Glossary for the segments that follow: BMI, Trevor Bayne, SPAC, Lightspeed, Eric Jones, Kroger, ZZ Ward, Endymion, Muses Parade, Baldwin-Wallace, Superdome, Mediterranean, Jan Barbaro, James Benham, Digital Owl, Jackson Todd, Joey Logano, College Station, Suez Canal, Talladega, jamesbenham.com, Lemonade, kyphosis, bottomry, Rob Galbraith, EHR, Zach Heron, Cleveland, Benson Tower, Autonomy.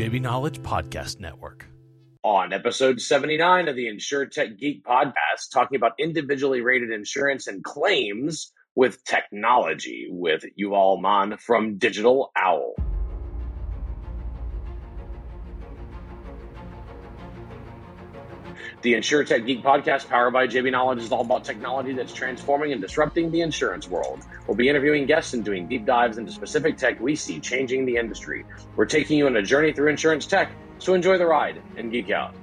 JB Knowledge Podcast Network. On episode 79 of the Insure Tech Geek Podcast, talking about individually rated insurance and claims with technology with Yuval Man from Digital Owl. The Insure Tech Geek Podcast, powered by JB Knowledge, is all about technology that's transforming and disrupting the insurance world. We'll be interviewing guests and doing deep dives into specific tech we see changing the industry. We're taking you on a journey through insurance tech, so enjoy the ride and geek out.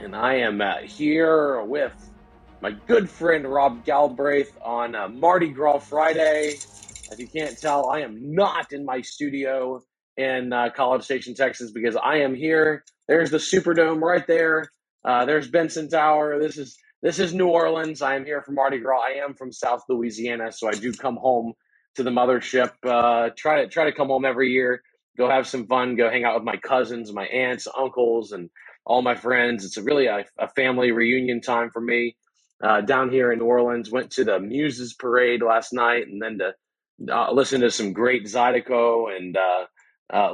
And I am here with my good friend Rob Galbraith on Mardi Gras Friday. If you can't tell, I am not in my studio in College Station, Texas, because I am here. There's the Superdome right there. There's Benson Tower. This is New Orleans. I am here for Mardi Gras. I am from South Louisiana, so I do come home to the mothership. Try to come home every year. Go have some fun. Go hang out with my cousins, my aunts, uncles, and all my friends. It's really a family reunion time for me down here in New Orleans. Went to the Muses Parade last night, and then to listen to some great Zydeco and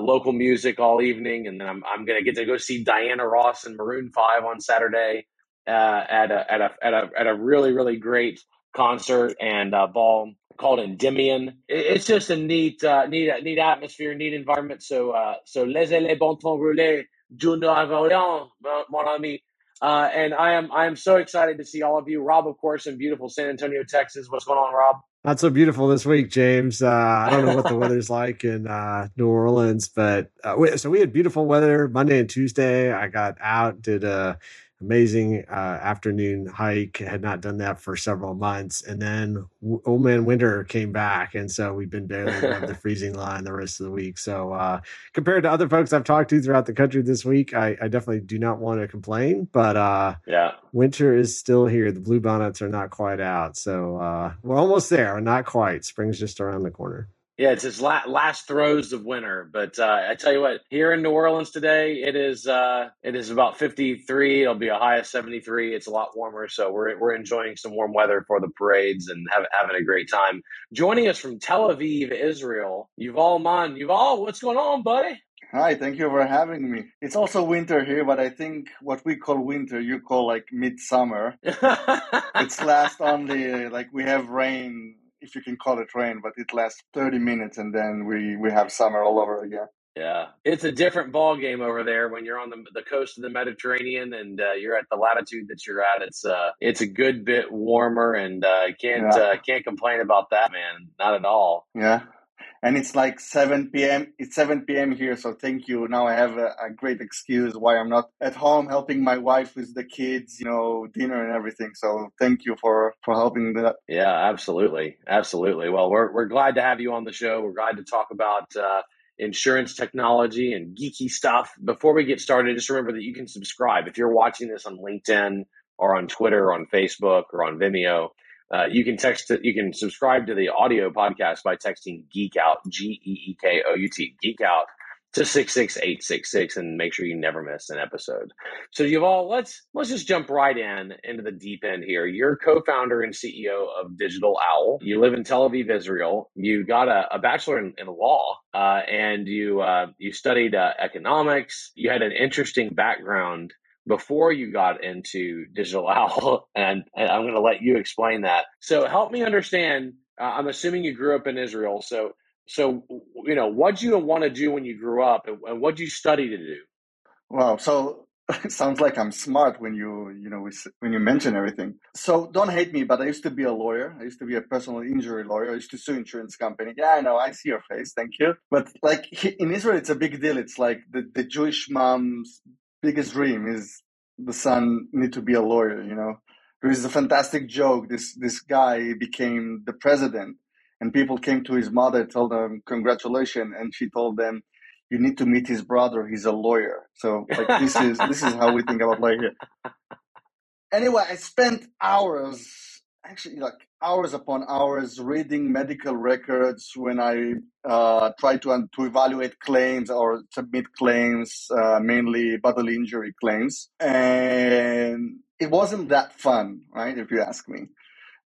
local music all evening, and then I'm gonna get to go see Diana Ross and Maroon 5 on Saturday at a really great concert and ball called Endymion. It's just a neat atmosphere, neat environment. So laissez les bon temps rouler du Nouvel Orleans, mon ami. And I am so excited to see all of you. Rob, of course, in beautiful San Antonio, Texas. What's going on, Rob? Not so beautiful this week, James. I don't know what the weather's like in New Orleans, but so we had beautiful weather Monday and Tuesday. I got out, did a amazing afternoon hike. Had not done that for several months, and then old man winter came back, and so we've been barely above the freezing line the rest of the week. So compared to other folks I've talked to throughout the country this week, I definitely do not want to complain, but yeah, winter is still here. The blue bonnets are not quite out, so we're almost there. Not quite. Spring's just around the corner. Yeah, it's his last throes of winter, but I tell you what, here in New Orleans today, it is about 53. It'll be a high of 73. It's a lot warmer, so we're enjoying some warm weather for the parades and having a great time. Joining us from Tel Aviv, Israel, Yuval Man. Yuval, what's going on, buddy? Hi, thank you for having me. It's also winter here, but I think what we call winter, you call like midsummer. It's last only, like we have rain, if you can call it rain, but it lasts 30 minutes and then we have summer all over again. Yeah, it's a different ball game over there when you're on the coast of the Mediterranean and you're at the latitude that you're at. It's a good bit warmer, and can't complain about that, man. Not at all. Yeah, and it's like 7 p.m. It's 7 p.m. here, so thank you. Now I have a great excuse why I'm not at home helping my wife with the kids, you know, dinner and everything. So thank you for helping that. Yeah, absolutely. Absolutely. Well, we're glad to have you on the show. We're glad to talk about insurance technology and geeky stuff. Before we get started, just remember that you can subscribe. If you're watching this on LinkedIn or on Twitter or on Facebook or on Vimeo, you can subscribe to the audio podcast by texting Geek Out, Geekout, Geek Out to 66866, and make sure you never miss an episode. So Yuval, let's just jump right into the deep end here. You're co-founder and CEO of Digital Owl. You live in Tel Aviv, Israel. You got a bachelor in law, and you studied economics. You had an interesting background before you got into Digital Owl, and I'm going to let you explain that. So help me understand, I'm assuming you grew up in Israel. So you know, what do you want to do when you grew up, and what do you study to do? Well, so it sounds like I'm smart when you mention everything. So don't hate me, but I used to be a lawyer. I used to be a personal injury lawyer. I used to sue insurance company. Yeah, I know. I see your face. Thank you. But like in Israel, it's a big deal. It's like the Jewish mom's biggest dream is the son need to be a lawyer, you know. There is a fantastic joke. This guy became the president, and people came to his mother, told them, congratulations, and she told them, you need to meet his brother, he's a lawyer. So like this is how we think about lawyer here. Anyway, I spent hours upon hours reading medical records when I tried to evaluate claims or submit claims, mainly bodily injury claims. And it wasn't that fun, right, if you ask me.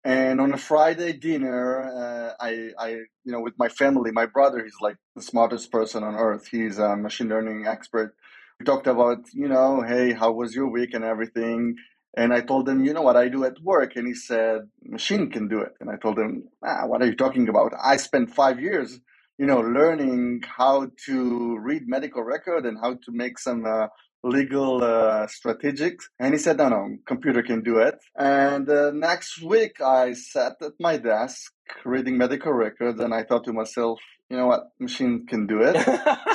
And on a Friday dinner, I you know, with my family, my brother, he's like the smartest person on earth. He's a machine learning expert. We talked about, you know, hey, how was your week and everything? And I told him, you know what I do at work? And he said, machine can do it. And I told him, what are you talking about? I spent 5 years, you know, learning how to read medical record and how to make some legal strategics. And he said, no, computer can do it. And next week, I sat at my desk reading medical records. And I thought to myself, you know what, machine can do it.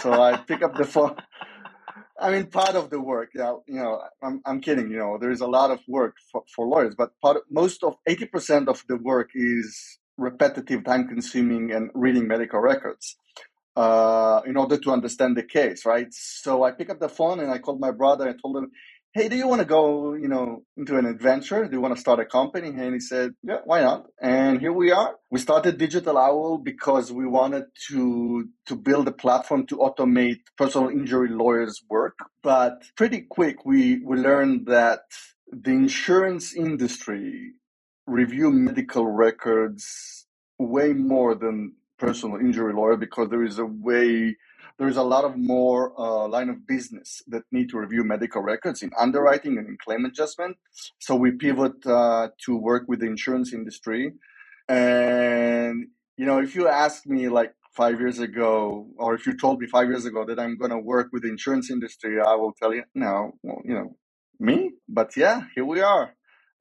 So I pick up the phone. I mean, part of the work, I'm kidding, you know, there is a lot of work for lawyers, but most of 80% of the work is repetitive, time-consuming, and reading medical records in order to understand the case, right? So I pick up the phone and I called my brother and told him, hey, do you want to go, you know, into an adventure? Do you want to start a company? And he said, yeah, why not? And here we are. We started Digital Owl because we wanted to build a platform to automate personal injury lawyers' work. But pretty quick, we learned that the insurance industry review medical records way more than personal injury lawyer, because there is a lot of more line of business that need to review medical records in underwriting and in claim adjustment. So we pivot to work with the insurance industry. And, you know, if you asked me like 5 years ago, or if you told me 5 years ago that I'm going to work with the insurance industry, I will tell you, me? But yeah, here we are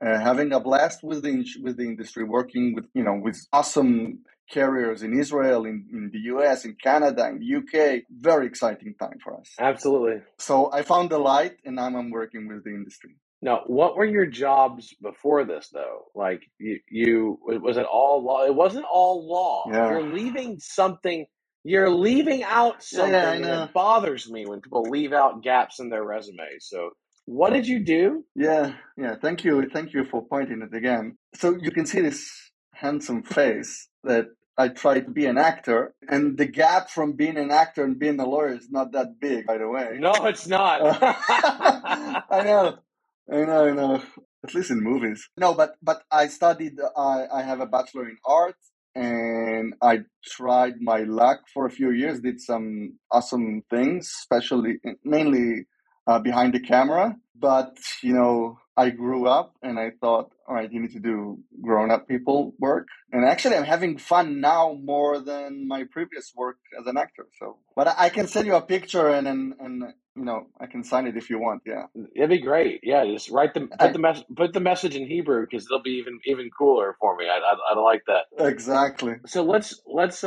having a blast with the industry, working with, you know, with awesome carriers in Israel, in the US, in Canada, in the UK. Very exciting time for us. Absolutely. So I found the light and now I'm working with the industry. Now, what were your jobs before this though? Like you was it all law? It wasn't all law. Yeah. You're leaving out something. Yeah, I know. And it bothers me when people leave out gaps in their resume. So what did you do? Yeah. Thank you for pointing it again. So you can see this handsome face that I tried to be an actor, and the gap from being an actor and being a lawyer is not that big, by the way. No, it's not. I know. At least in movies. No, but I studied, I have a bachelor in art, and I tried my luck for a few years, did some awesome things, especially, mainly behind the camera. But, you know, I grew up and I thought, all right, you need to do grown-up people work. And actually, I'm having fun now more than my previous work as an actor. So, but I can send you a picture and you know, I can sign it if you want. Yeah, it'd be great. Yeah, just put the message in Hebrew, because it'll be even cooler for me. I'd like that. Exactly. So let's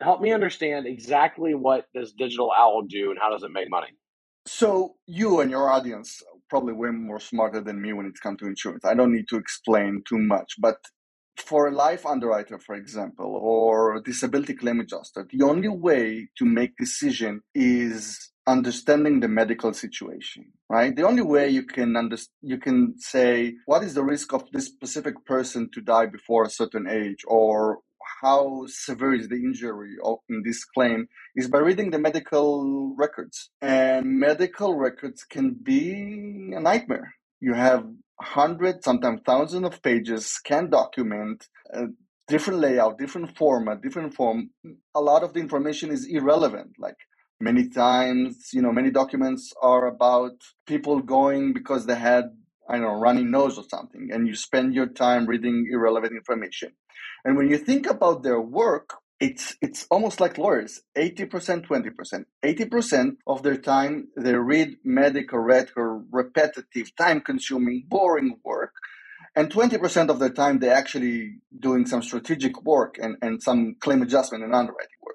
help me understand exactly what does Digital Owl do and how does it make money. So you and your audience probably way more smarter than me when it comes to insurance. I don't need to explain too much, but for a life underwriter, for example, or a disability claim adjuster, the only way to make decision is understanding the medical situation, right? The only way you can say, what is the risk of this specific person to die before a certain age, or how severe is the injury in this claim, is by reading the medical records. And medical records can be a nightmare. You have hundreds, sometimes thousands of pages, scanned document, different layout, different format, different form. A lot of the information is irrelevant. Like many times, you know, many documents are about people going because they had, runny nose or something, and you spend your time reading irrelevant information. And when you think about their work, it's almost like lawyers, 80%, 20%. 80% of their time, they read medical record, repetitive, time-consuming, boring work. And 20% of their time, they're actually doing some strategic work and some claim adjustment and underwriting work.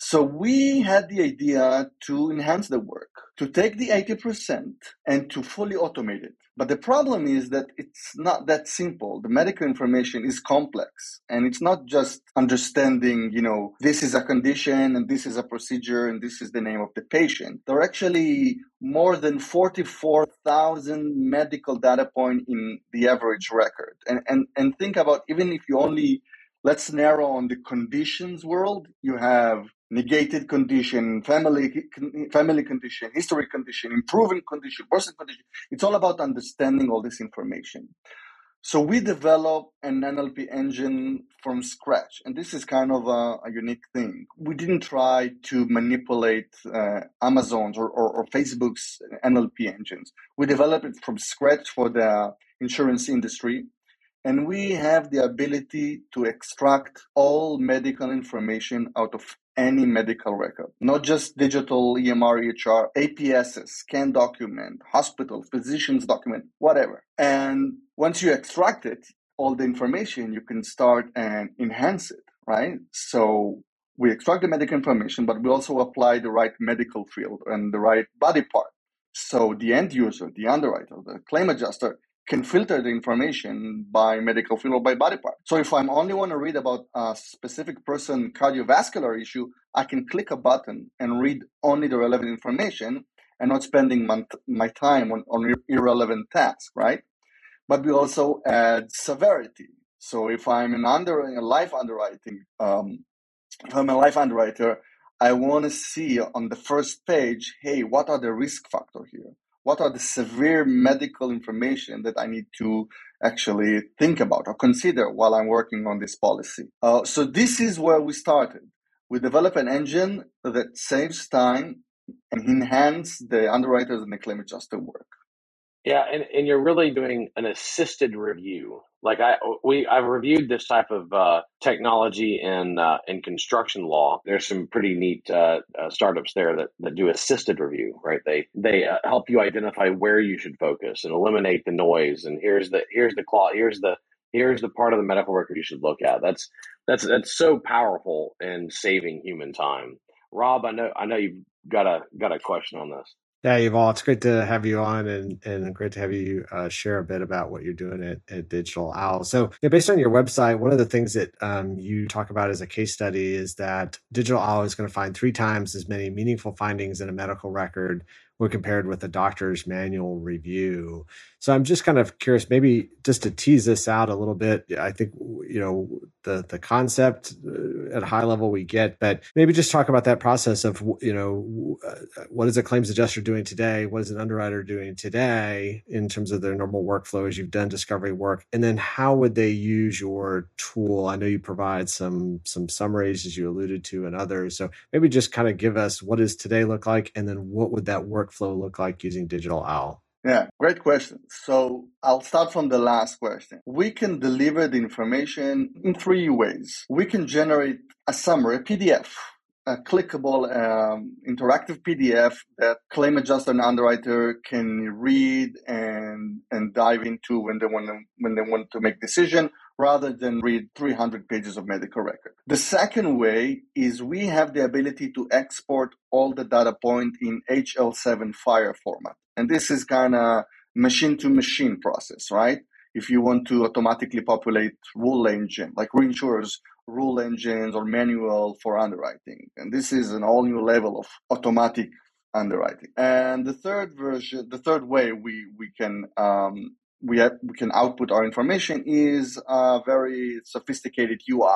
So we had the idea to enhance the work, to take the 80% and to fully automate it. But the problem is that it's not that simple. The medical information is complex, and it's not just understanding, you know, this is a condition and this is a procedure and this is the name of the patient. There are actually more than 44,000 medical data points in the average record. And think about, even if you only, let's narrow on the conditions world, you have negated condition, family condition, history condition, improving condition, worsening condition. It's all about understanding all this information. So we developed an NLP engine from scratch, and this is kind of a unique thing. We didn't try to manipulate Amazon's or Facebook's NLP engines. We developed it from scratch for the insurance industry, and we have the ability to extract all medical information out of any medical record, not just digital, EMR, EHR, APS, scan document, hospital, physician's document, whatever. And once you extract it, all the information, you can start and enhance it, right? So we extract the medical information, but we also apply the right medical field and the right body part. So the end user, the underwriter, the claim adjuster can filter the information by medical field or by body part. So if I only want to read about a specific person cardiovascular issue, I can click a button and read only the relevant information and not spending my time on irrelevant tasks, right? But we also add severity. So if I'm a life underwriter, I want to see on the first page, hey, what are the risk factors here? What are the severe medical information that I need to actually think about or consider while I'm working on this policy? So this is where we started. We developed an engine that saves time and enhance the underwriters and the claim adjuster work. Yeah, and you're really doing an assisted review. Like I've reviewed this type of technology in construction law. There's some pretty neat startups there that do assisted review, right? They help you identify where you should focus and eliminate the noise. And here's the part of the medical record you should look at. That's so powerful in saving human time. Rob, I know you've got a question on this. Yeah, Yuval, it's great to have you on and great to have you share a bit about what you're doing at Digital Owl. So yeah, based on your website, one of the things that you talk about as a case study is that Digital Owl is going to find 3 times as many meaningful findings in a medical record when compared with a doctor's manual review. So I'm just kind of curious, maybe just to tease this out a little bit. I think, you know, the concept at a high level we get, but maybe just talk about that process of, you know, what is a claims adjuster doing today? What is an underwriter doing today in terms of their normal workflow as you've done discovery work? And then how would they use your tool? I know you provide some summaries as you alluded to and others. So maybe just kind of give us what does today look like? And then what would that workflow look like using Digital Owl? Yeah, great question. So I'll start from the last question. We can deliver the information in 3 ways. We can generate a summary, a PDF, a clickable, interactive PDF that claim adjuster and underwriter can read and dive into when they want to make decision, rather than read 300 pages of medical record. The second way is we have the ability to export all the data point in HL7 FHIR format. And this is kind of machine-to-machine process, right? If you want to automatically populate rule engine, like reinsurers, rule engines or manual for underwriting. And this is an all new level of automatic underwriting. And the third way we can output our information is a very sophisticated UI,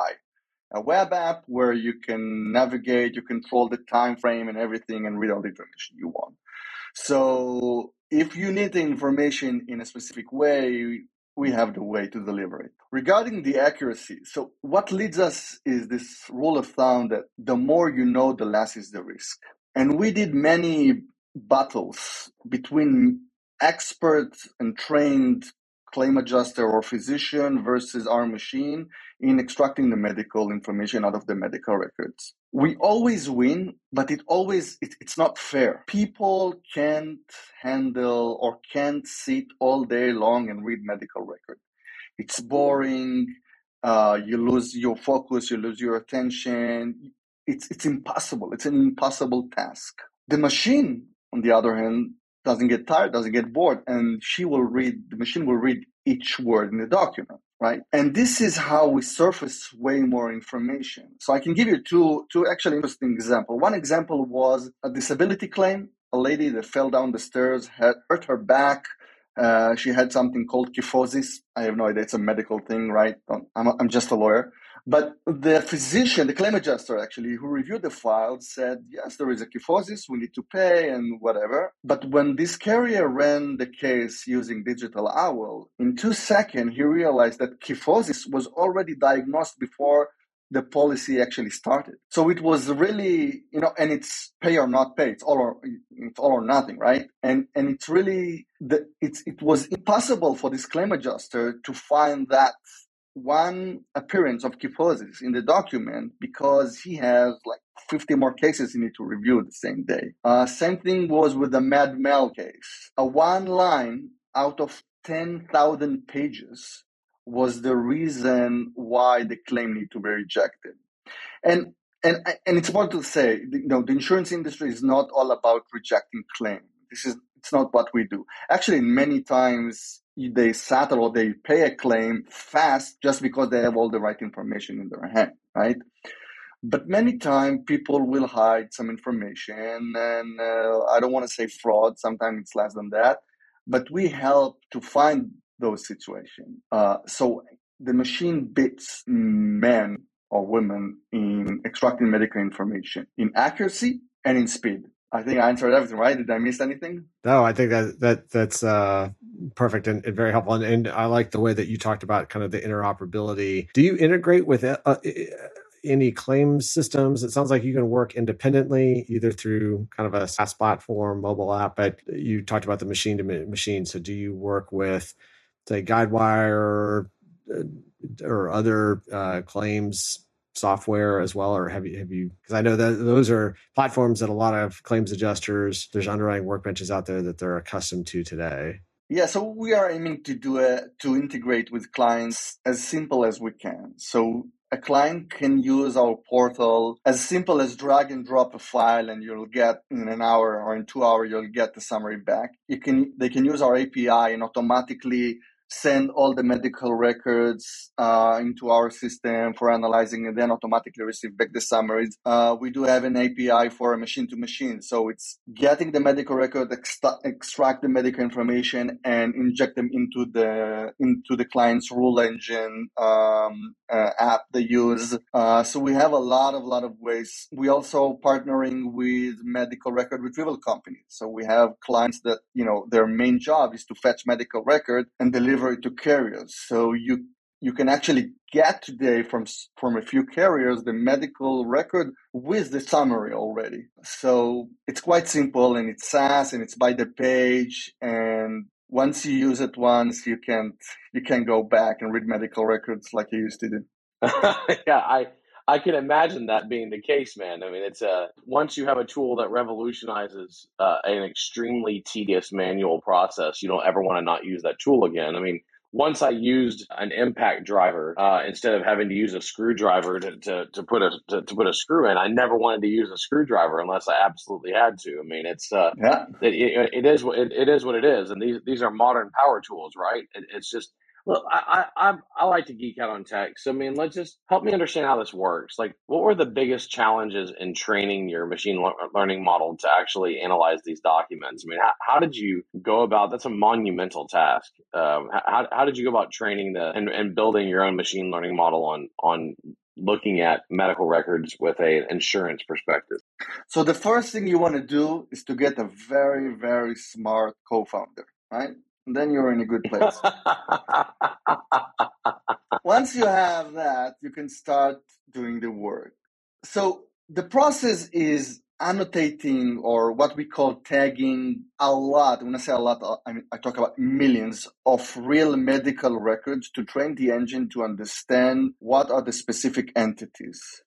a web app where you can navigate, you control the time frame and everything, and read all the information you want. So if you need the information in a specific way, we have the way to deliver it. Regarding the accuracy, so what leads us is this rule of thumb that the more you know, the less is the risk. And we did many battles between expert and trained claim adjuster or physician versus our machine in extracting the medical information out of the medical records. We always win, but it's not fair. People can't handle or can't sit all day long and read medical record. It's boring. You lose your focus. You lose your attention. It's impossible. It's an impossible task. The machine, on the other hand, doesn't get tired, doesn't get bored, and the machine will read each word in the document, right? And this is how we surface way more information. So I can give you two actually interesting examples. One example was a disability claim, a lady that fell down the stairs, hurt her back. She had something called kyphosis. I have no idea. It's a medical thing, right? I'm just a lawyer. But the physician, the claim adjuster actually, who reviewed the file said, yes, there is a kyphosis, we need to pay and whatever. But when this carrier ran the case using Digital Owl, in 2 seconds, he realized that kyphosis was already diagnosed before the policy actually started. So it was really, you know, and it's pay or not pay. It's all or nothing, right? And it's really, it was impossible for this claim adjuster to find that one appearance of kyphosis in the document because he has like 50 more cases he needs to review the same day. Same thing was with the Mad Mel case. A one line out of 10,000 pages was the reason why the claim need to be rejected. And it's important to say, you know, the insurance industry is not all about rejecting claim. It's not what we do. Actually, many times they settle or they pay a claim fast just because they have all the right information in their hand, right? But many times people will hide some information, and I don't want to say fraud. Sometimes it's less than that. But we help to find those situations. So the machine beats men or women in extracting medical information in accuracy and in speed. I think I answered everything, right? Did I miss anything? No, I think that's perfect and very helpful. And I like the way that you talked about kind of the interoperability. Do you integrate with any claim systems? It sounds like you can work independently, either through kind of a SaaS platform, mobile app, but you talked about the machine to machine. So do you work with, say, Guidewire or other claims software as well, or have you? Because I know that those are platforms that a lot of claims adjusters, there's underwriting workbenches out there that they're accustomed to today. Yeah, so we are aiming to integrate with clients as simple as we can. So a client can use our portal as simple as drag and drop a file, and you'll get in an hour or in 2 hours you'll get the summary back. They can use our API and automatically send all the medical records into our system for analyzing, and then automatically receive back the summaries. We do have an API for a machine-to-machine. So it's getting the medical record, extract the medical information, and inject them into the client's rule engine app they use. So we have a lot of ways. We also partnering with medical record retrieval companies. So we have clients that, you know, their main job is to fetch medical record and deliver it to carriers. So you can actually get today from a few carriers the medical record with the summary already. So it's quite simple, and it's SaaS, and it's by the page. And once you use it once, you can't go back and read medical records like you used to do. Yeah, I can imagine that being the case, man. I mean, it's once you have a tool that revolutionizes an extremely tedious manual process, you don't ever want to not use that tool again. I mean, once I used an impact driver instead of having to use a screwdriver to put a screw in. I never wanted to use a screwdriver unless I absolutely had to. I mean, it's it is what it is, and these are modern power tools, right? It's just. Look, I like to geek out on tech. So, I mean, let's just help me understand how this works. Like, what were the biggest challenges in training your machine learning model to actually analyze these documents? I mean, how did you go about? That's a monumental task. How did you go about training and building your own machine learning model on looking at medical records with an insurance perspective? So the first thing you want to do is to get a very, very smart co-founder, right? And then you're in a good place. Once you have that, you can start doing the work. So the process is annotating, or what we call tagging, a lot. When I say a lot, I mean, I talk about millions of real medical records to train the engine to understand what are the specific entities.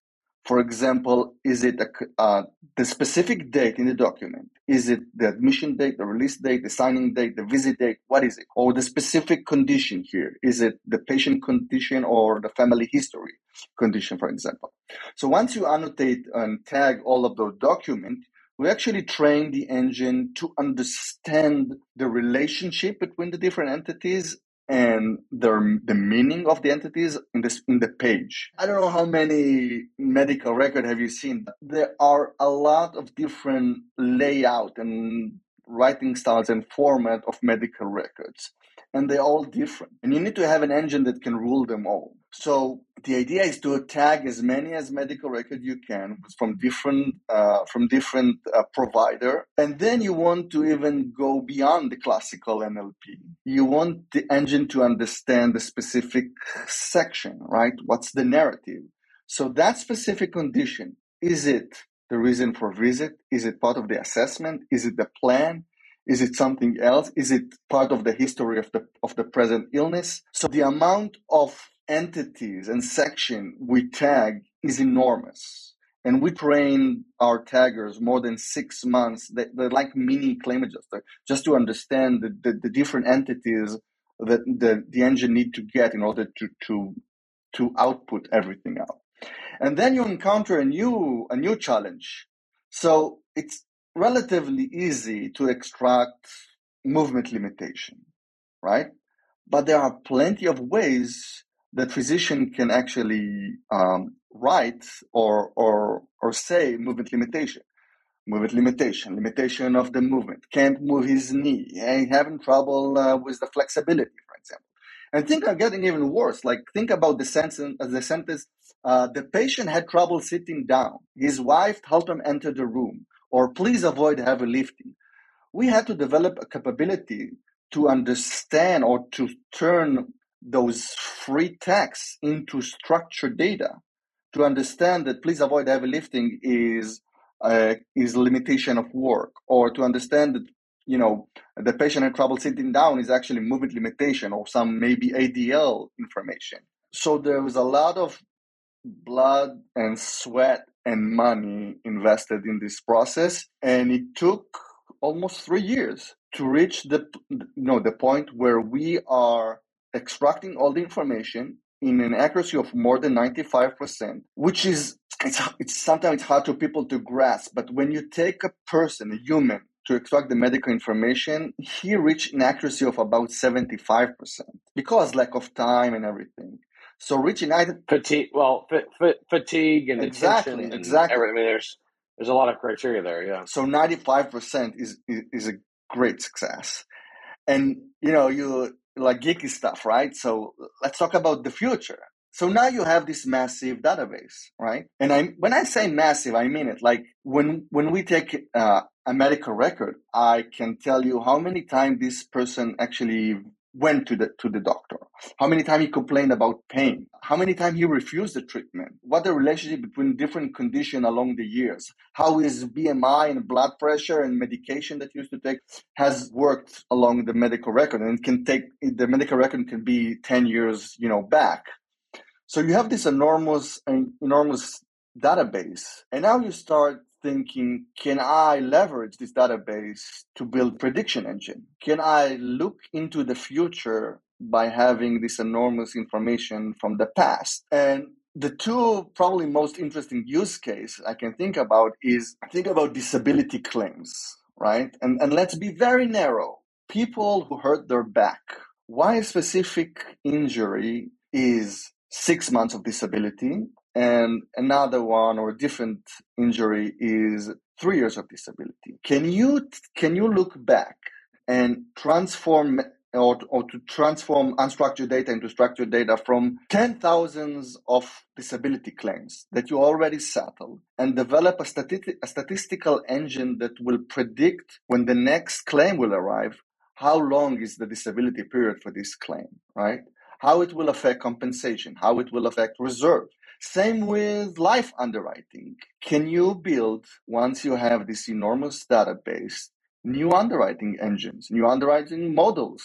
For example, is it the specific date in the document? Is it the admission date, the release date, the signing date, the visit date? What is it? Or the specific condition here? Is it the patient condition or the family history condition, for example? So once you annotate and tag all of those documents, we actually train the engine to understand the relationship between the different entities and the meaning of the entities in the page. I don't know how many medical record have you seen, but there are a lot of different layout and writing styles and format of medical records. and they're all different. And you need to have an engine that can rule them all. So the idea is to tag as many as medical record you can from different provider. And then you want to even go beyond the classical NLP. You want the engine to understand the specific section, right? What's the narrative? So that specific condition, is it the reason for visit? Is it part of the assessment? Is it the plan? Is it something else? Is it part of the history of the present illness? So the amount of entities and section we tag is enormous. And we train our taggers more than 6 months. They're like mini claim adjuster, just to understand the different entities that the engine need to get in order to output everything out. And then you encounter a new challenge. So it's relatively easy to extract movement limitation, right? But there are plenty of ways that physician can actually write or say movement limitation. Movement limitation, limitation of the movement, can't move his knee, having trouble with the flexibility, for example. And things are getting even worse. Like, think about the sentence, the patient had trouble sitting down. His wife helped him enter the room, or please avoid heavy lifting. We had to develop a capability to understand or to turn those free texts into structured data, to understand that please avoid heavy lifting is limitation of work, or to understand that, you know, the patient had trouble sitting down is actually movement limitation or some maybe ADL information. So there was a lot of blood and sweat and money invested in this process, and it took almost 3 years to reach the point where we are extracting all the information in an accuracy of more than 95%, which is it's sometimes it's hard to people to grasp. But when you take a person, a human, to extract the medical information, he reached an accuracy of about 75% because lack of time and everything. So reaching fatigue and attention. Exactly. I mean, there's a lot of criteria there. Yeah. So 95% is a great success, and you like geeky stuff, right? So let's talk about the future. So now you have this massive database, right? And when I say massive, I mean it. Like when we take a medical record, I can tell you how many times this person actually went to the doctor, how many times he complained about pain, how many times he refused the treatment, what the relationship between different conditions along the years, how his BMI and blood pressure and medication that he used to take has worked along the medical record, and the medical record can be 10 years, back. So you have this enormous database, and now you start thinking, can I leverage this database to build prediction engine? Can I look into the future by having this enormous information from the past? And the two probably most interesting use case I can think about is disability claims, right? And let's be very narrow. People who hurt their back. Why a specific injury is 6 months of disability, and another one or different injury is 3 years of disability. Can you look back and transform to transform unstructured data into structured data from 10,000s of disability claims that you already settled, and develop a statistical engine that will predict when the next claim will arrive, how long is the disability period for this claim, right? How it will affect compensation, how it will affect reserve. Same with life underwriting. Can you build, once you have this enormous database, new underwriting engines, new underwriting models,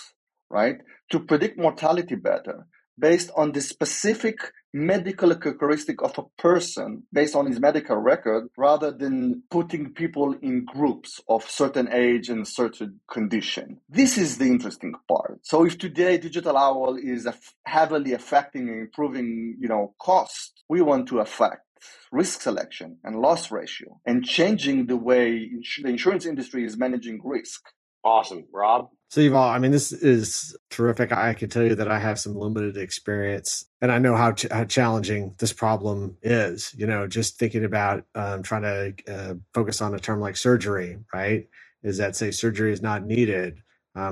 right, to predict mortality better based on the specific medical characteristic of a person, based on his medical record, rather than putting people in groups of certain age and certain condition? This is the interesting part. So if today Digital Owl is heavily affecting and improving, cost, we want to affect risk selection and loss ratio and changing the way the insurance industry is managing risk. Awesome, Rob. So, Yuval, I mean, this is terrific. I can tell you that I have some limited experience, and I know how challenging this problem is. Just thinking about trying to focus on a term like surgery, right? Is that, say, surgery is not needed.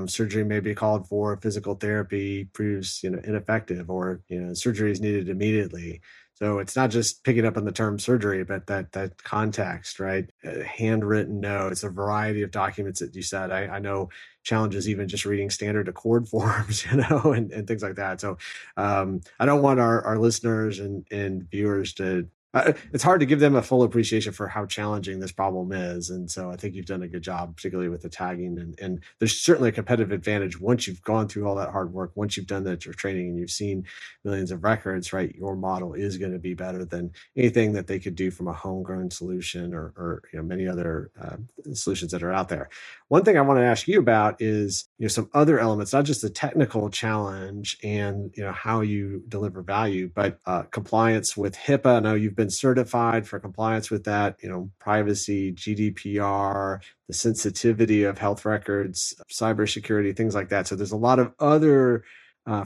Surgery may be called for, physical therapy proves ineffective, or surgery is needed immediately. So it's not just picking up on the term surgery, but that context, right? Handwritten notes, a variety of documents that you said. I know challenges even just reading standard accord forms, and things like that. So I don't want our listeners and viewers to, it's hard to give them a full appreciation for how challenging this problem is. And so I think you've done a good job, particularly with the tagging. And there's certainly a competitive advantage once you've gone through all that hard work, once you've done that, your training, and you've seen millions of records, right? Your model is going to be better than anything that they could do from a homegrown solution or many other solutions that are out there. One thing I want to ask you about is some other elements, not just the technical challenge and how you deliver value, but compliance with HIPAA. I know you've been certified for compliance with that, privacy, GDPR, the sensitivity of health records, cybersecurity, things like that. So there's a lot of other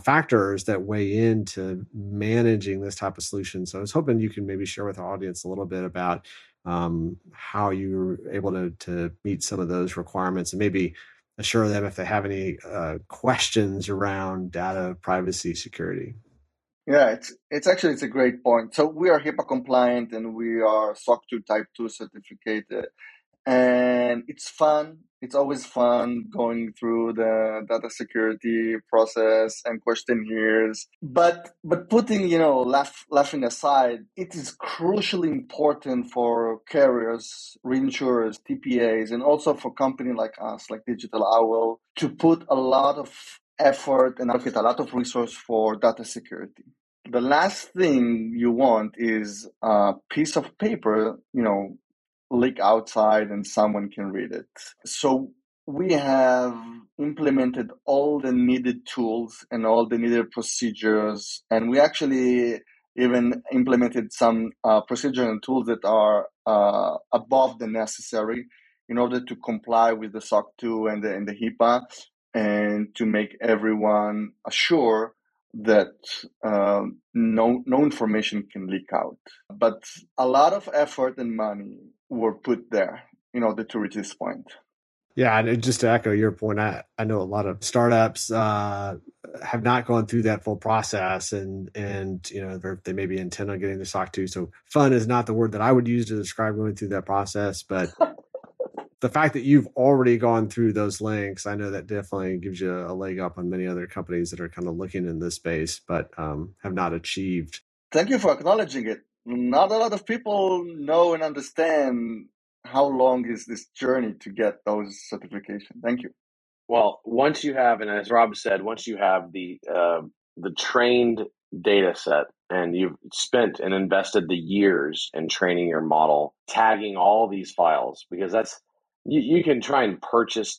factors that weigh into managing this type of solution. So I was hoping you can maybe share with our audience a little bit about how you were able to meet some of those requirements and maybe assure them if they have any questions around data privacy security. Yeah, it's a great point. So we are HIPAA compliant and we are SOC 2 Type 2 certificated, and it's fun. It's always fun going through the data security process and questionnaires. But putting laughing aside, it is crucially important for carriers, reinsurers, TPAs, and also for company like us, like Digital Owl, to put a lot of effort and allocate a lot of resource for data security. The last thing you want is a piece of paper, leak outside and someone can read it. So we have implemented all the needed tools and all the needed procedures. And we actually even implemented some procedure and tools that are above the necessary in order to comply with the SOC 2 and the HIPAA, and to make everyone assure that no information can leak out. But a lot of effort and money were put there in order to reach this point. Yeah, and just to echo your point, I know a lot of startups have not gone through that full process, and they may be intent on getting the SOC 2. So fun is not the word that I would use to describe going through that process, but... the fact that you've already gone through those links, I know that definitely gives you a leg up on many other companies that are kind of looking in this space, but have not achieved. Thank you for acknowledging it. Not a lot of people know and understand how long is this journey to get those certifications. Thank you. Well, once you have, and as Rob said, once you have the trained data set, and you've spent and invested the years in training your model, tagging all these files, because that's, you can try and purchase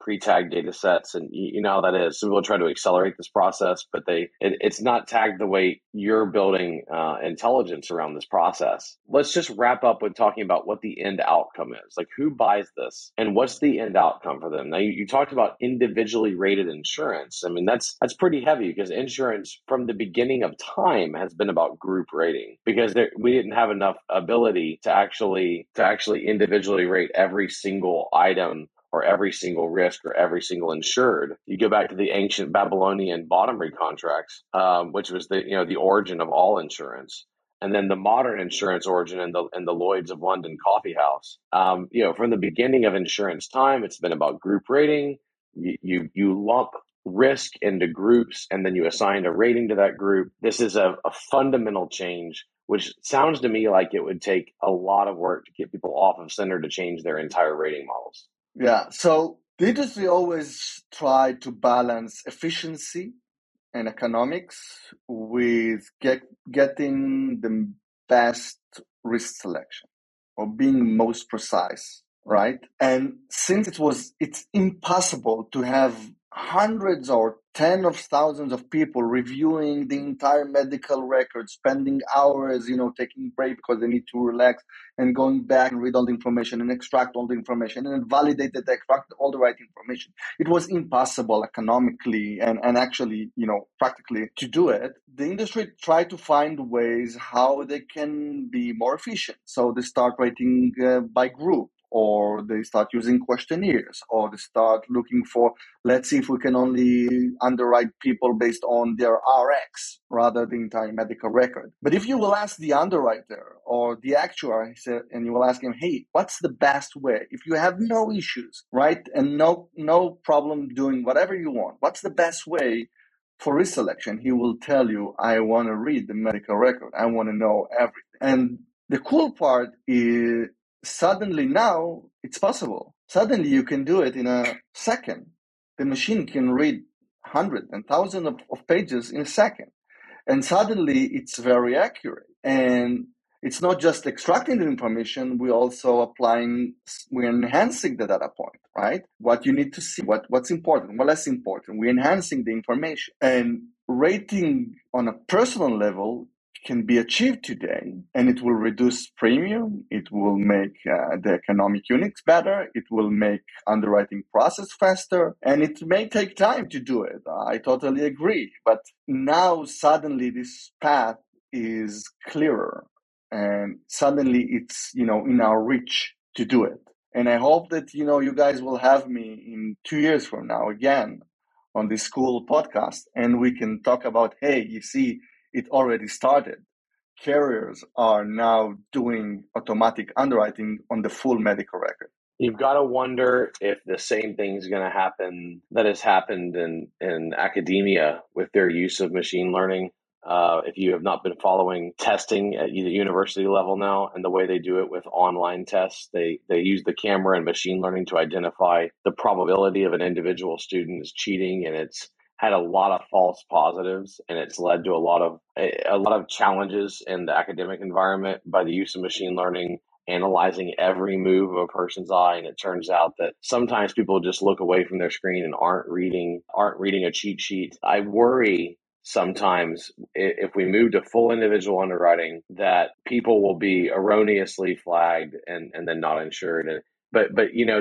pre-tagged data sets, and you know how that is. Some people try to accelerate this process, but it's not tagged the way you're building intelligence around this process. Let's just wrap up with talking about what the end outcome is. Like, who buys this and what's the end outcome for them? Now, you talked about individually rated insurance. I mean, that's pretty heavy, because insurance from the beginning of time has been about group rating, because we didn't have enough ability to actually individually rate every single item, or every single risk, or every single insured. You go back to the ancient Babylonian bottomry contracts, which was the origin of all insurance, and then the modern insurance origin in the Lloyd's of London coffee house. From the beginning of insurance time, it's been about group rating. You lump risk into groups, and then you assign a rating to that group. This is a fundamental change, which sounds to me like it would take a lot of work to get people off of center to change their entire rating models. Yeah, so the industry always tried to balance efficiency and economics with getting the best risk selection or being most precise, right? And since it's impossible to have hundreds or tens of thousands of people reviewing the entire medical record, spending hours, taking break because they need to relax, and going back and read all the information and extract all the information and validate that they extract all the right information. It was impossible economically and actually, practically to do it. The industry tried to find ways how they can be more efficient. So they start rating by group, or they start using questionnaires, or they start looking for, let's see if we can only underwrite people based on their RX rather than the entire medical record. But if you will ask the underwriter or the actuary and you will ask him, hey, what's the best way? If you have no issues, right, and no problem doing whatever you want, what's the best way for risk selection? He will tell you, I want to read the medical record. I want to know everything. And the cool part is suddenly now it's possible. Suddenly you can do it in a second. The machine can read hundreds and thousands of pages in a second. And suddenly it's very accurate. And it's not just extracting the information, we're also we're enhancing the data point, right? What you need to see, what's important, what less important. We're enhancing the information. And rating on a personal level can be achieved today, and it will reduce premium, it will make the economic units better, it will make underwriting process faster, and it may take time to do it. I totally agree. But now suddenly this path is clearer. And suddenly it's, in our reach to do it. And I hope that, you guys will have me in 2 years from now again on this cool podcast. And we can talk about, hey, you see, it already started. Carriers are now doing automatic underwriting on the full medical record. You've got to wonder if the same thing is going to happen that has happened in academia with their use of machine learning. If you have not been following testing at either university level now and the way they do it with online tests, they use the camera and machine learning to identify the probability of an individual student is cheating, and it's had a lot of false positives, and it's led to a lot of challenges in the academic environment by the use of machine learning, analyzing every move of a person's eye. And it turns out that sometimes people just look away from their screen and aren't reading a cheat sheet. I worry sometimes if we move to full individual underwriting that people will be erroneously flagged and then not insured. But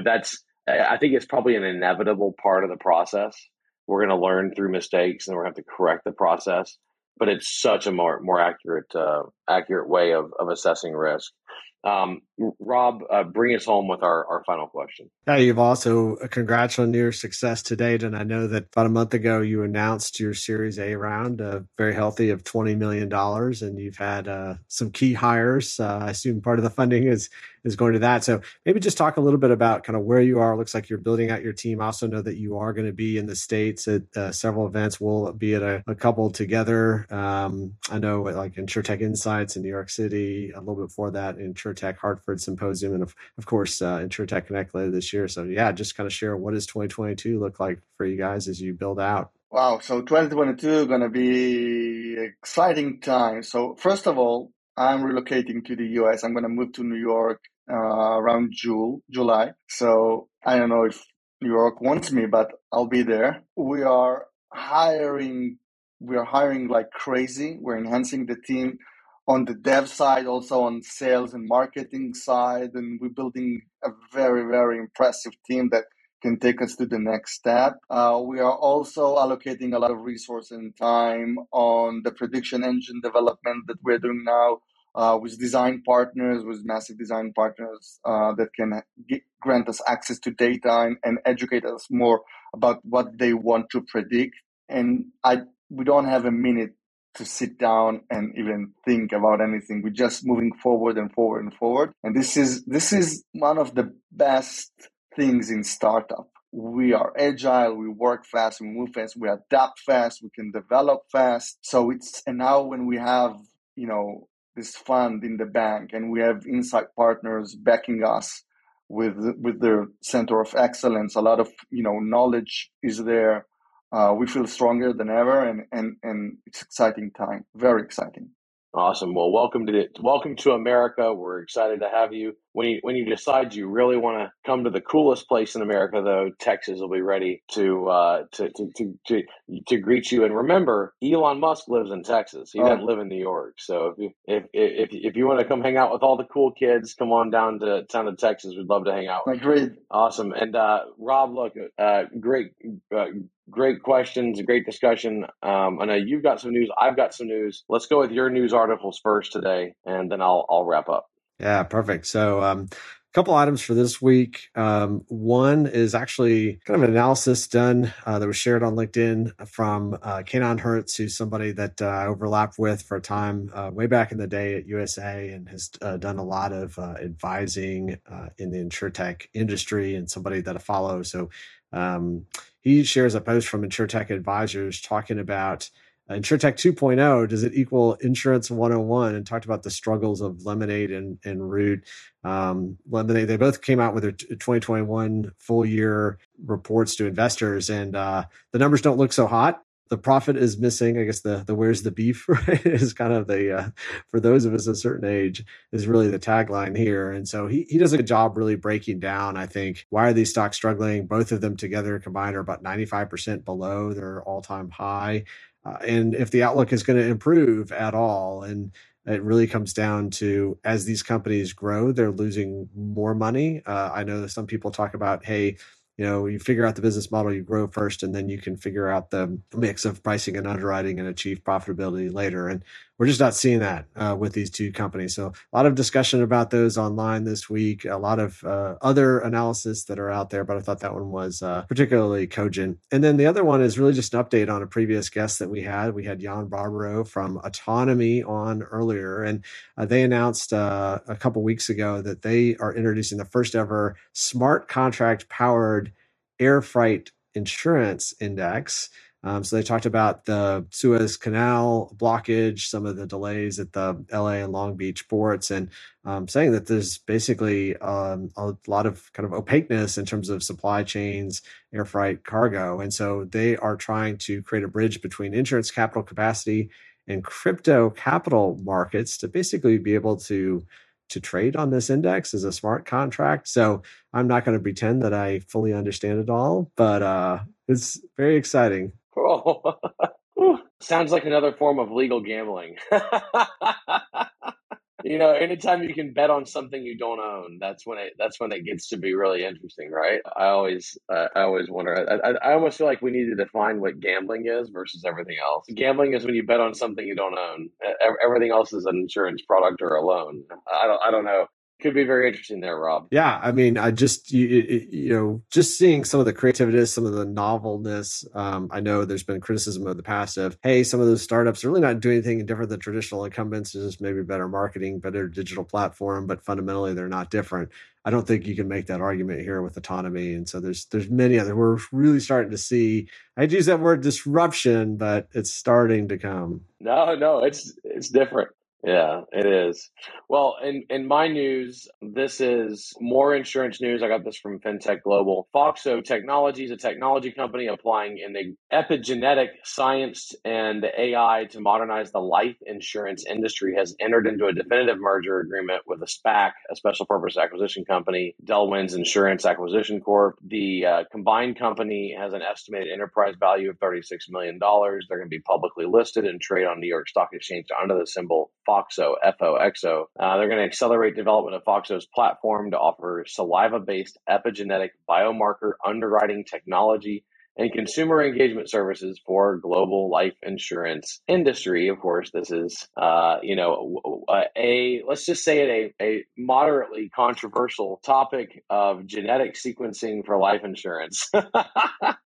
that's, I think it's probably an inevitable part of the process. We're going to learn through mistakes and we're going to have to correct the process, but it's such a more accurate way of assessing risk. Rob, bring us home with our final question. Yeah, you've also congrats on your success to date. And I know that about a month ago, you announced your Series A round, very healthy of $20 million. And you've had some key hires. I assume part of the funding is going to that. So maybe just talk a little bit about kind of where you are. It looks like you're building out your team. I also know that you are going to be in the States at several events. We'll be at a couple together. I know like InsureTech Insights in New York City, a little bit before that, InsureTech Hartford Symposium, and of course, InsureTech Connect later this year. So yeah, just kind of share, what does 2022 look like for you guys as you build out? Wow. So 2022 is going to be exciting time. So first of all, I'm relocating to the US. I'm going to move to New York around July. So I don't know if New York wants me, but I'll be there. We are hiring like crazy. We're enhancing the team on the dev side, also on sales and marketing side. And we're building a very, very impressive team that can take us to the next step. We are also allocating a lot of resource and time on the prediction engine development that we're doing now with design partners, with massive design partners that can grant us access to data and educate us more about what they want to predict. And we don't have a minute to sit down and even think about anything. We're just moving forward and forward and forward. And this is one of the best things in startup. We are agile, we work fast, we move fast, we adapt fast, we can develop fast. And now when we have, this fund in the bank and we have insight partners backing us with their center of excellence, a lot of, knowledge is there. We feel stronger than ever, and it's exciting time. Very exciting. Awesome. Well, welcome to America. We're excited to have you. When you decide you really want to come to the coolest place in America, though, Texas will be ready to greet you. And remember, Elon Musk lives in Texas. He doesn't live in New York. So if you want to come hang out with all the cool kids, come on down to Texas. We'd love to hang out. Agreed. Awesome. And Rob, look, great questions, great discussion. I know you've got some news. I've got some news. Let's go with your news articles first today, and then I'll wrap up. Yeah, perfect. So Couple items for this week. One is actually kind of an analysis done that was shared on LinkedIn from Kanon Hertz, who's somebody that I overlapped with for a time way back in the day at USA, and has done a lot of advising in the InsurTech industry, and somebody that I follow. So he shares a post from InsurTech Advisors talking about InsurTech 2.0, does it equal Insurance 101? And talked about the struggles of Lemonade and Root. Lemonade, they both came out with their 2021 full year reports to investors, and the numbers don't look so hot. The profit is missing. I guess the where's the beef, right, is kind of the, for those of us a certain age, is really the tagline here. And so he does a good job really breaking down, I think, why are these stocks struggling? Both of them together combined are about 95% below their all-time high. And if the outlook is going to improve at all. And it really comes down to, as these companies grow, they're losing more money. I know that some people talk about, hey, you know, you figure out the business model, you grow first, and then you can figure out the mix of pricing and underwriting and achieve profitability later. And we're just not seeing that with these two companies. So a lot of discussion about those online this week, a lot of other analysis that are out there, but I thought that one was particularly cogent. And then the other one is really just an update on a previous guest that we had. We had Jan Barbaro from Autonomy on earlier, and they announced a couple weeks ago that they are introducing the first ever smart contract powered air freight insurance index. So they talked about the Suez Canal blockage, some of the delays at the LA and Long Beach ports, and saying that there's basically a lot of kind of opaqueness in terms of supply chains, air freight cargo. And so they are trying to create a bridge between insurance capital capacity and crypto capital markets to basically be able to trade on this index as a smart contract. So I'm not going to pretend that I fully understand it all, but it's very exciting. Cool. Sounds like another form of legal gambling. You know, anytime you can bet on something you don't own, that's when it gets to be really interesting, right? I always wonder. I almost feel like we need to define what gambling is versus everything else. Gambling is when you bet on something you don't own. Everything else is an insurance product or a loan. I don't know. Could be very interesting there, Rob. Yeah, I mean, I just you know, just seeing some of the creativity, some of the novelness. I know there's been criticism of the past of, hey, some of those startups are really not doing anything different than traditional incumbents. It's just maybe better marketing, better digital platform, but fundamentally they're not different. I don't think you can make that argument here with Autonomy. And so there's many other. We're really starting to see. I'd use that word disruption, but it's starting to come. No, it's different. Yeah, it is. Well, in my news, this is more insurance news. I got this from FinTech Global. Foxo Technologies, a technology company applying in the epigenetic science and AI to modernize the life insurance industry, has entered into a definitive merger agreement with a SPAC, a special purpose acquisition company, Delwinds Insurance Acquisition Corp. The combined company has an estimated enterprise value of $36 million. They're going to be publicly listed and trade on New York Stock Exchange under the symbol Foxo, F-O-X-O. They're going to accelerate development of Foxo's platform to offer saliva-based epigenetic biomarker underwriting technology and consumer engagement services for global life insurance industry. Of course, this is, let's just say it, a moderately controversial topic of genetic sequencing for life insurance.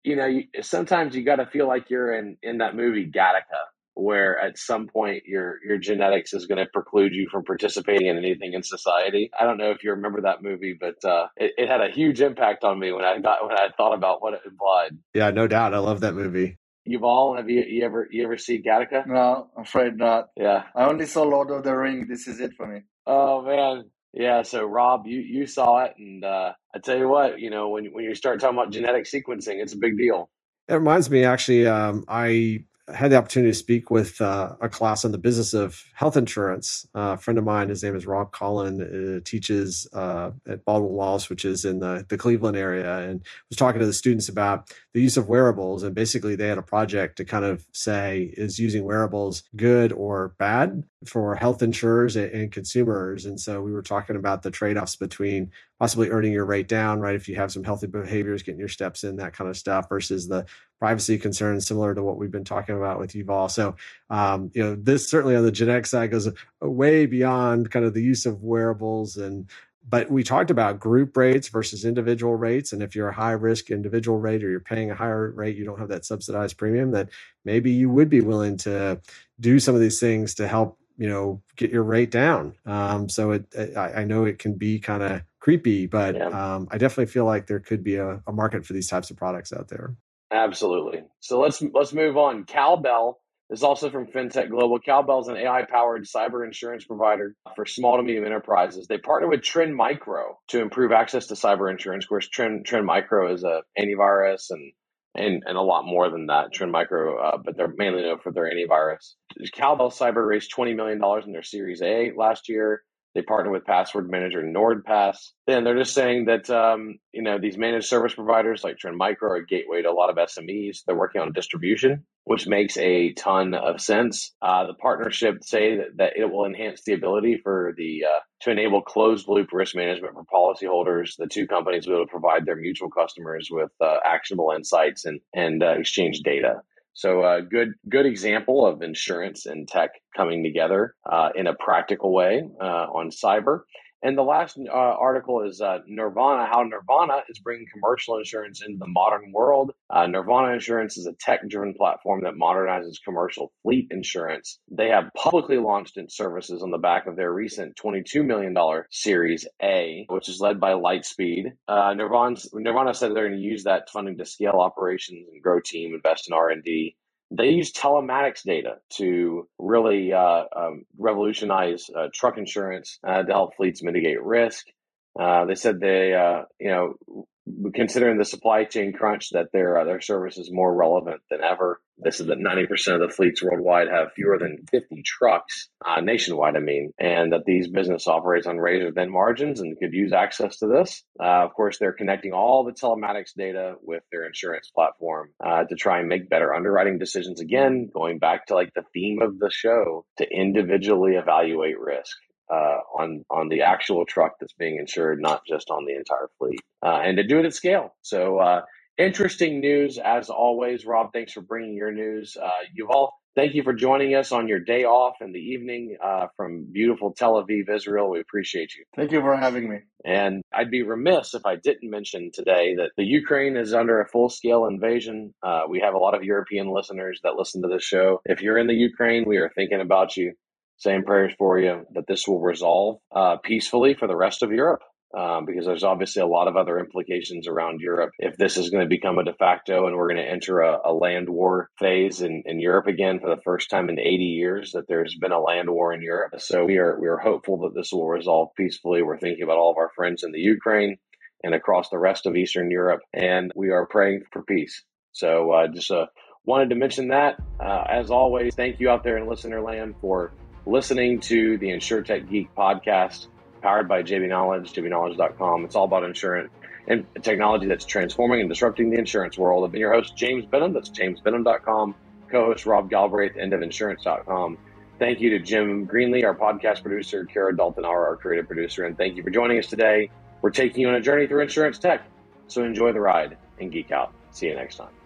You know, sometimes you got to feel like you're in that movie Gattaca, where at some point your genetics is going to preclude you from participating in anything in society. I don't know if you remember that movie, but it had a huge impact on me when I thought about what it implied. Yeah, no doubt. I love that movie. Yuval, have you ever seen Gattaca? No, I'm afraid not. Yeah, I only saw Lord of the Rings. This is it for me. Oh man. Yeah, so Rob, you saw it, and I tell you what, you know, when you start talking about genetic sequencing, it's a big deal. It reminds me, actually, I had the opportunity to speak with a class on the business of health insurance. A friend of mine, his name is Rob Collin, teaches at Baldwin-Wallace, which is in the Cleveland area, and was talking to the students about the use of wearables. And basically, they had a project to kind of say, is using wearables good or bad for health insurers and consumers? And so we were talking about the trade-offs between possibly earning your rate down, right, if you have some healthy behaviors, getting your steps in, that kind of stuff, versus the privacy concerns similar to what we've been talking about with Yuval. So, you know, this certainly on the genetic side goes way beyond kind of the use of wearables and But we talked about group rates versus individual rates. And if you're a high risk individual rate or you're paying a higher rate, you don't have that subsidized premium, that maybe you would be willing to do some of these things to help, you know, get your rate down. So I know it can be kind of creepy, but yeah. I definitely feel like there could be a market for these types of products out there. Absolutely. So let's move on. Cowbell is also from FinTech Global. Cowbell is an AI-powered cyber insurance provider for small to medium enterprises. They partner with Trend Micro to improve access to cyber insurance. Of course, Trend Micro is an antivirus and a lot more than that. Trend Micro, but they're mainly known for their antivirus. Cowbell Cyber raised $20 million in their Series A last year. They partner with password manager NordPass. Then they're just saying that these managed service providers like Trend Micro are a gateway to a lot of SMEs. They're working on distribution, which makes a ton of sense. The partnership say that it will enhance the ability for to enable closed loop risk management for policyholders. The two companies will provide their mutual customers with actionable insights and exchange data. So a good example of insurance and tech coming together in a practical way on cyber. And the last article is Nirvana, how Nirvana is bringing commercial insurance into the modern world. Nirvana Insurance is a tech-driven platform that modernizes commercial fleet insurance. They have publicly launched its services on the back of their recent $22 million Series A, which is led by Lightspeed. Nirvana said they're going to use that funding to scale operations and grow team, invest in R&D. They use telematics data to really revolutionize truck insurance to help fleets mitigate risk. They said considering the supply chain crunch, that their service is more relevant than ever. They said that 90% of the fleets worldwide have fewer than 50 trucks nationwide, and that these business operates on razor thin margins and could use access to this. Of course, they're connecting all the telematics data with their insurance platform to try and make better underwriting decisions. Again, going back to the theme of the show, to individually evaluate risk. On the actual truck that's being insured, not just on the entire fleet, and to do it at scale. So interesting news as always, Rob. Thanks for bringing your news. Yuval, thank you for joining us on your day off in the evening from beautiful Tel Aviv, Israel. We appreciate you. Thank you for having me. And I'd be remiss if I didn't mention today that the Ukraine is under a full-scale invasion. We have a lot of European listeners that listen to this show. If you're in the Ukraine, we are thinking about you. Same prayers for you that this will resolve peacefully for the rest of Europe, because there's obviously a lot of other implications around Europe. If this is going to become a de facto and we're going to enter a land war phase in Europe again for the first time in 80 years that there's been a land war in Europe. So we are hopeful that this will resolve peacefully. We're thinking about all of our friends in the Ukraine and across the rest of Eastern Europe, and we are praying for peace. So wanted to mention that. As always, thank you out there in listener land for listening to the Insure Tech Geek podcast, powered by JB Knowledge, jbknowledge.com. It's all about insurance and technology that's transforming and disrupting the insurance world. I've been your host, James Benham. That's jamesbenham.com. Co-host Rob Galbraith, endofinsurance.com. Thank you to Jim Greenlee, our podcast producer, Kara Dalton, our creative producer, and thank you for joining us today. We're taking you on a journey through insurance tech, so enjoy the ride and geek out. See you next time.